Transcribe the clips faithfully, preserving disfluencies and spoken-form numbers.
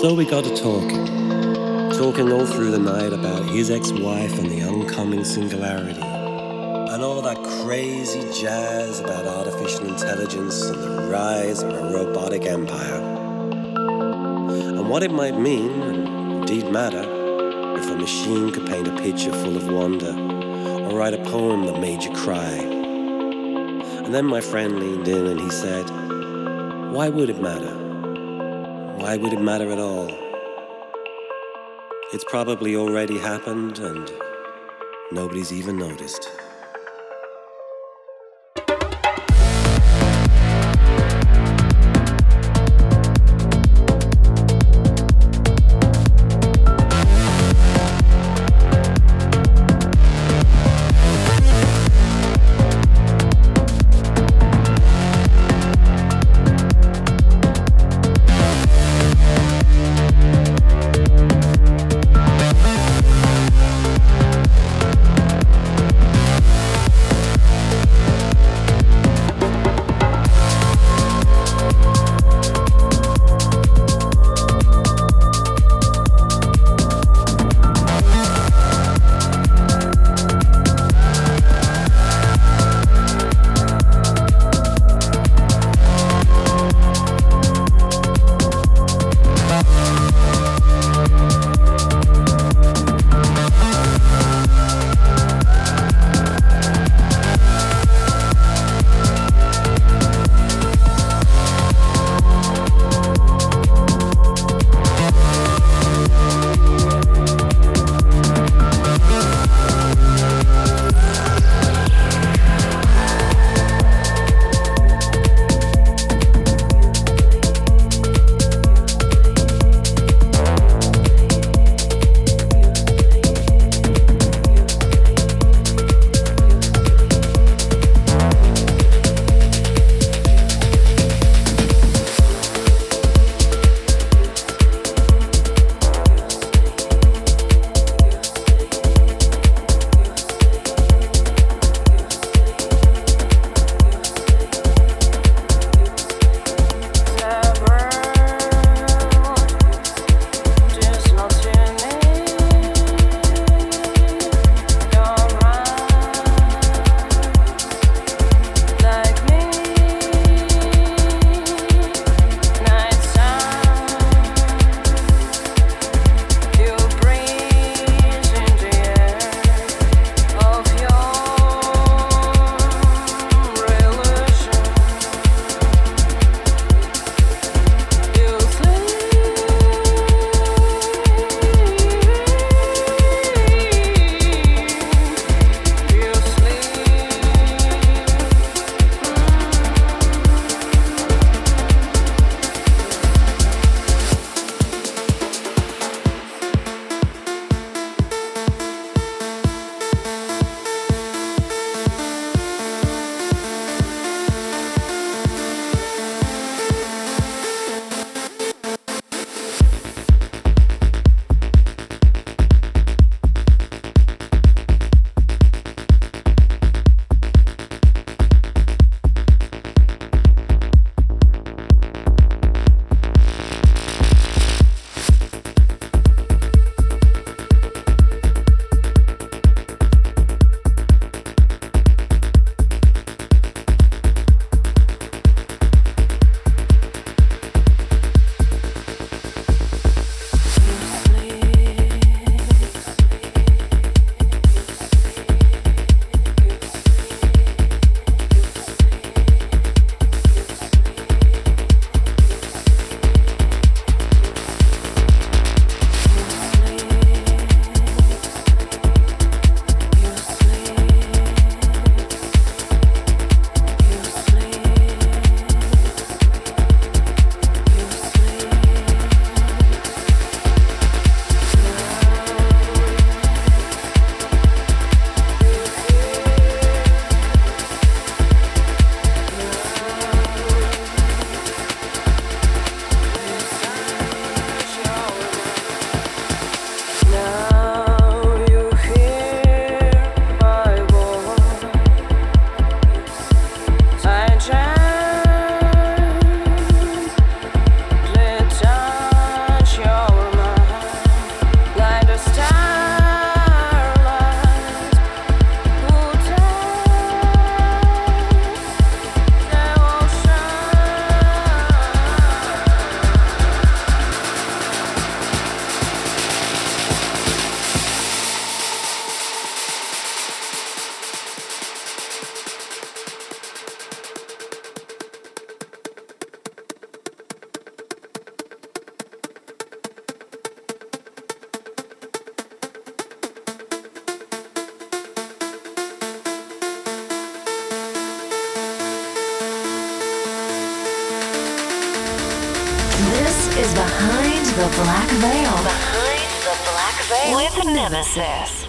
So we got to talking, talking all through the night about his ex-wife and the oncoming singularity, and all that crazy jazz about artificial intelligence and the rise of a robotic empire, and what it might mean, and indeed matter, if a machine could paint a picture full of wonder, or write a poem that made you cry. And then my friend leaned in and he said, why would it matter? Why would it matter at all? It's probably already happened and nobody's even noticed. the Black Veil. Behind the Black Veil with Nemesis.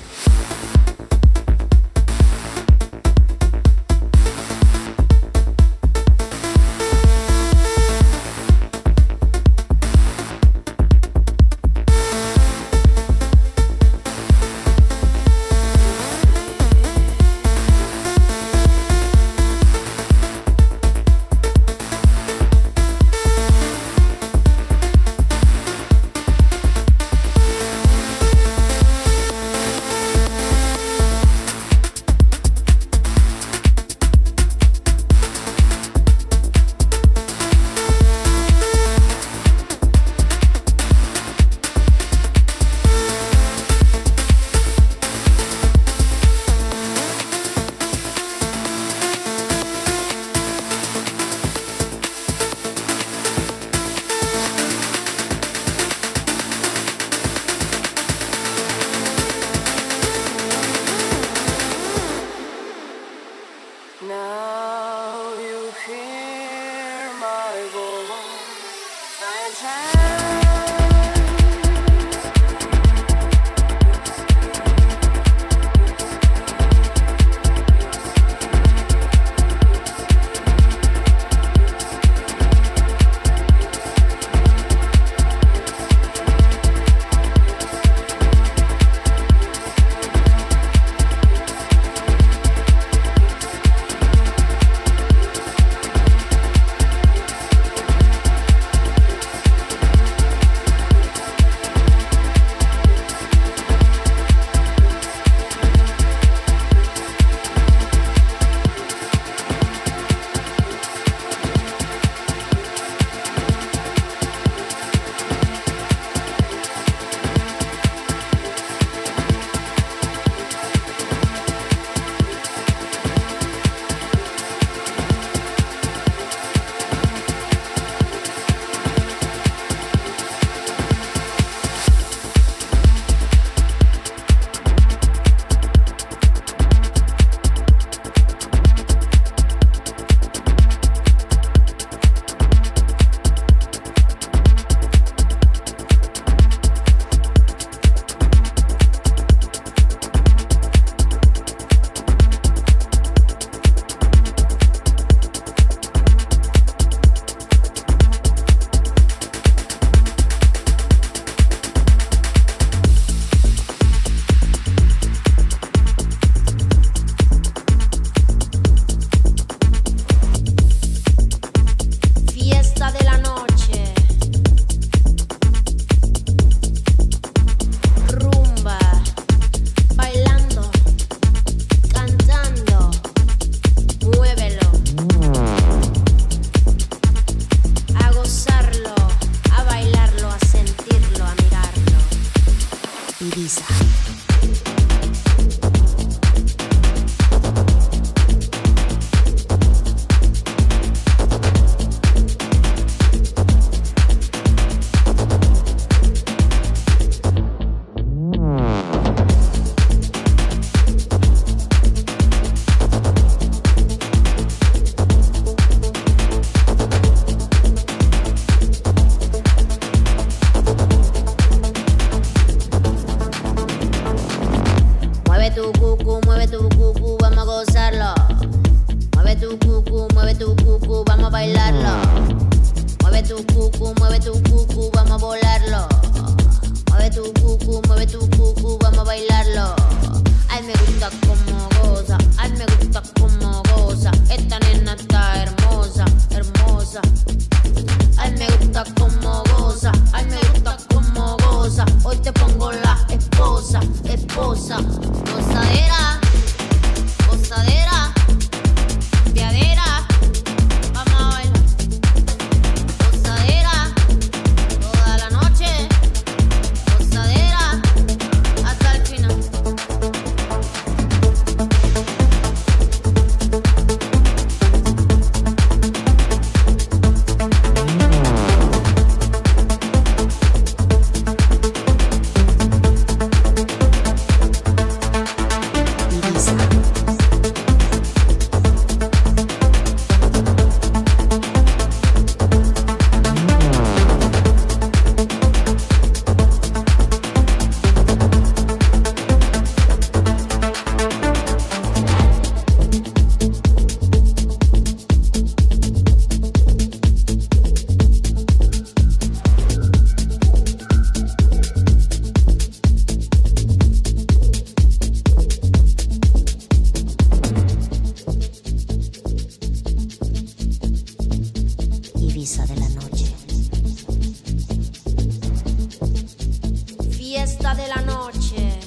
Danza de la noche,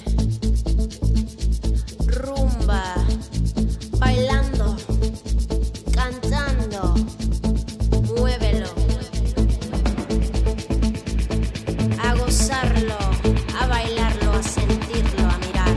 rumba, bailando, cantando, muévelo, a gozarlo, a bailarlo, a sentirlo, a mirarlo.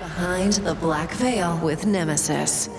Behind the Black Veil with Nemesis.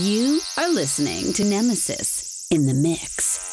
You are listening to Nemesis in the Mix.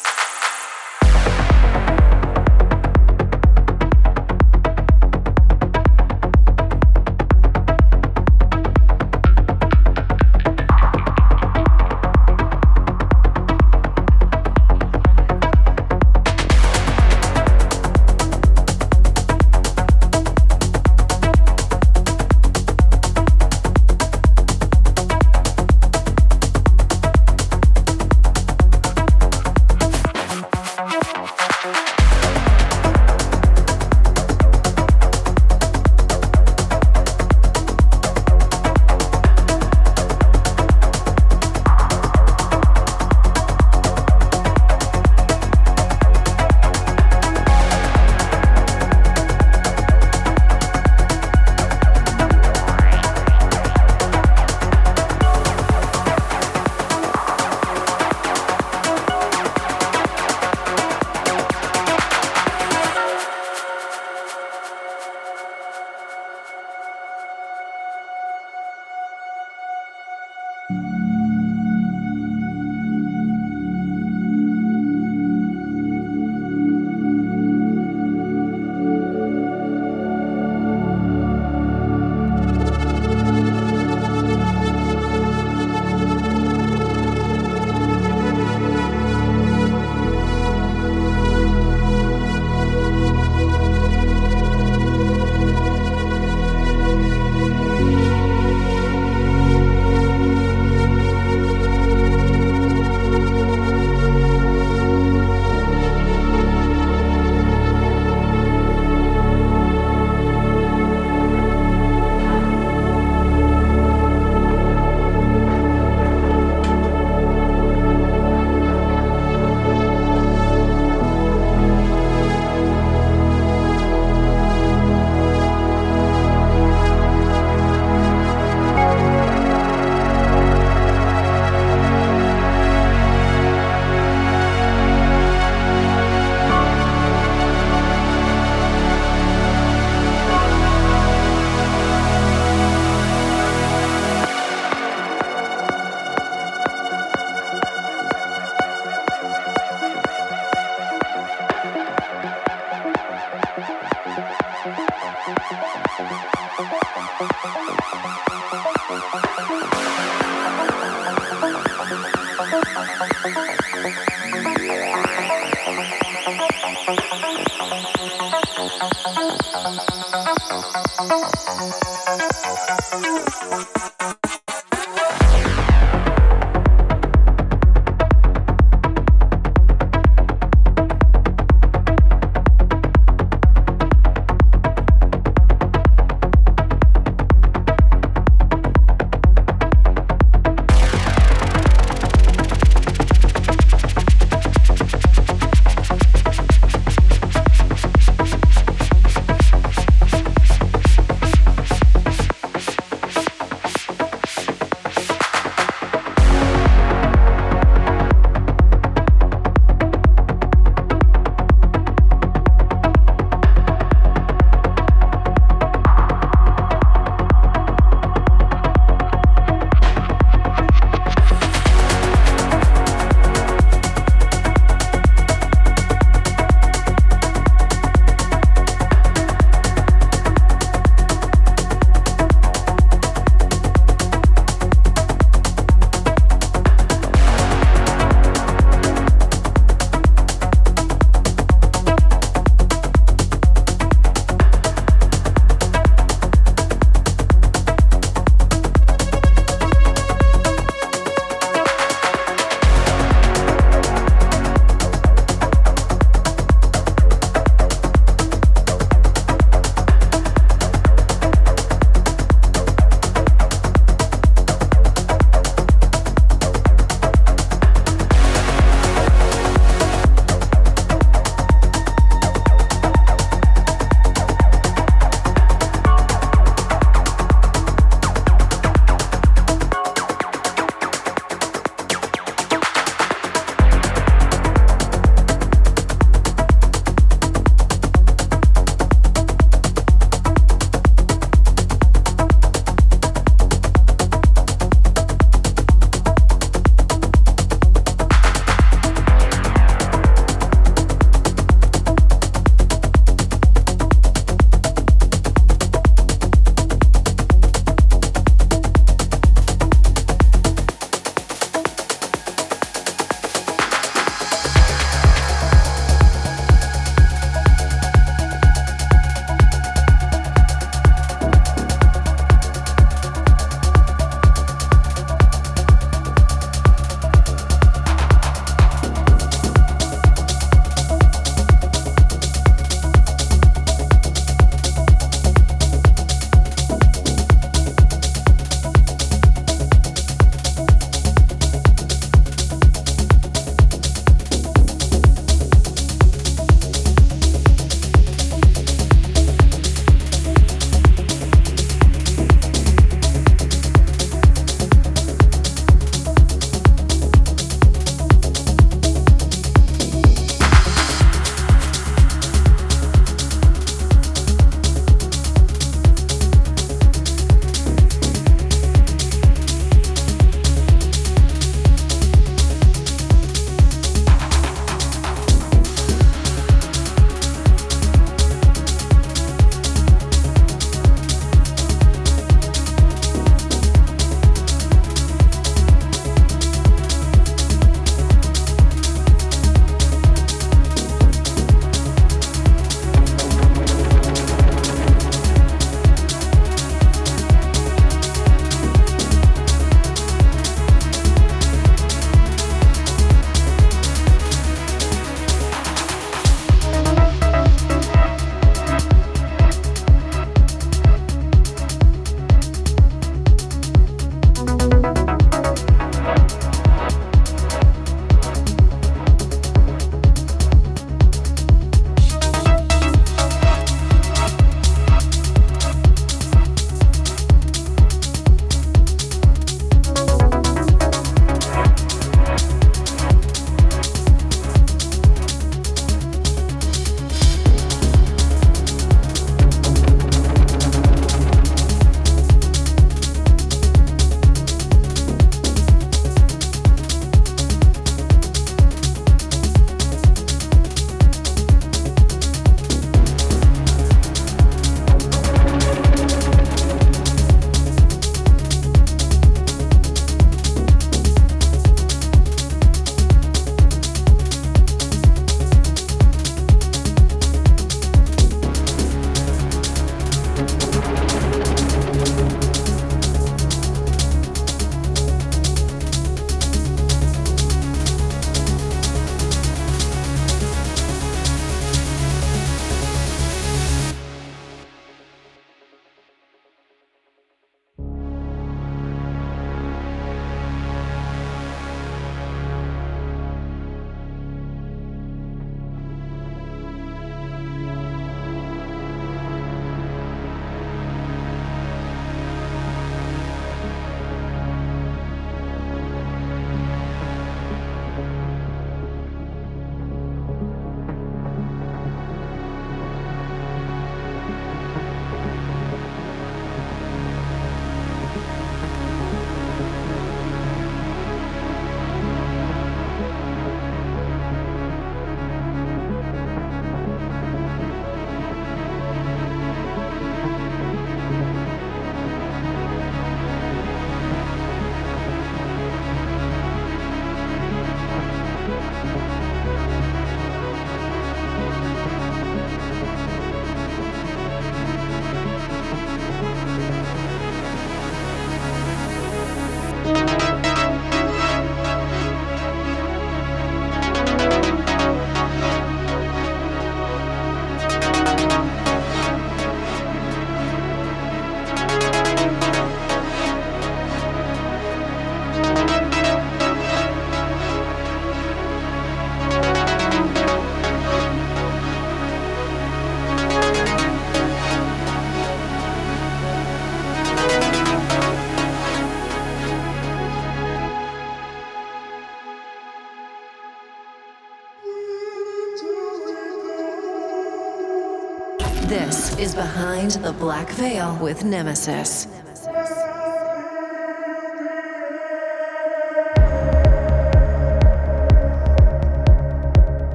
This is Behind the Black Veil with Nemesis.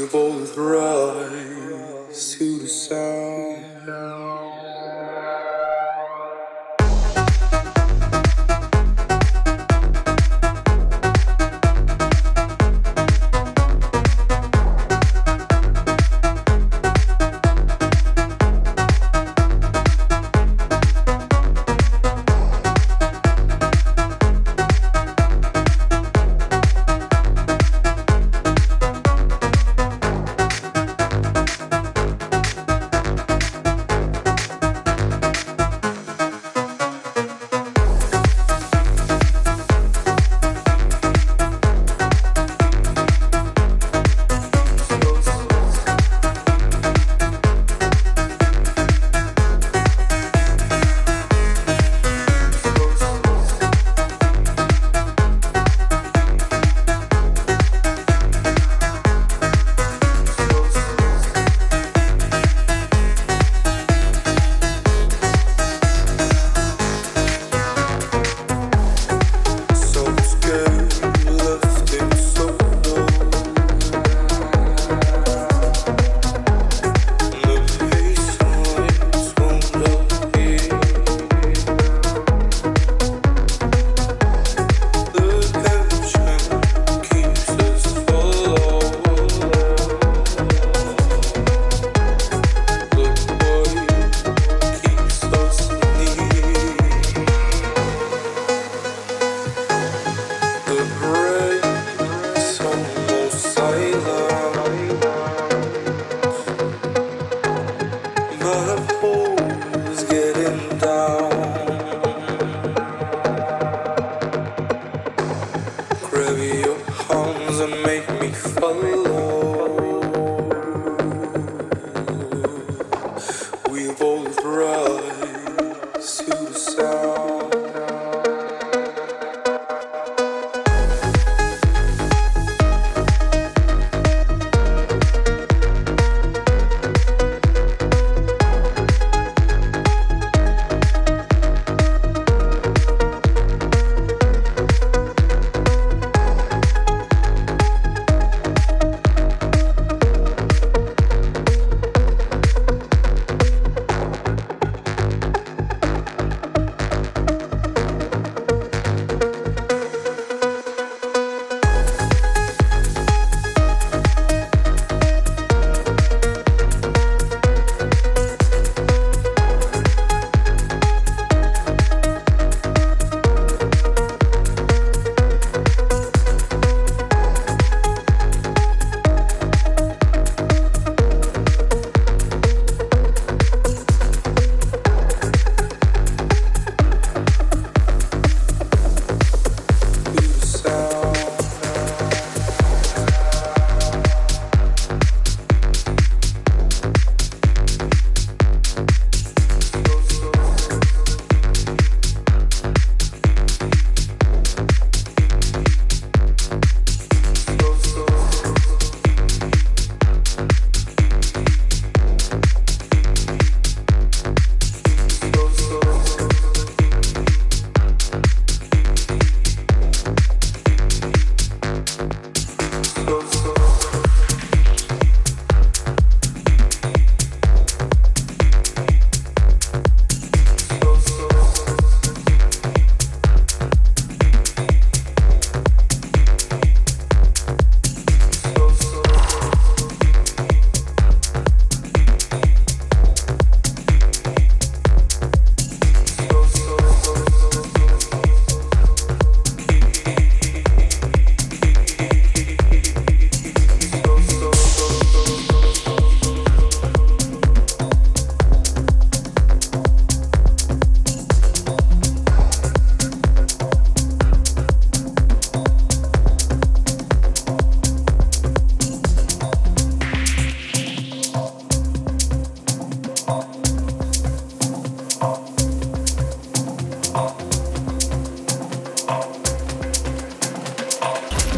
we both rise to the sound.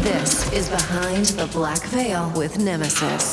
This is Behind the Black Veil with Nemesis.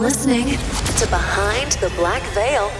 listening to Behind the Black Veil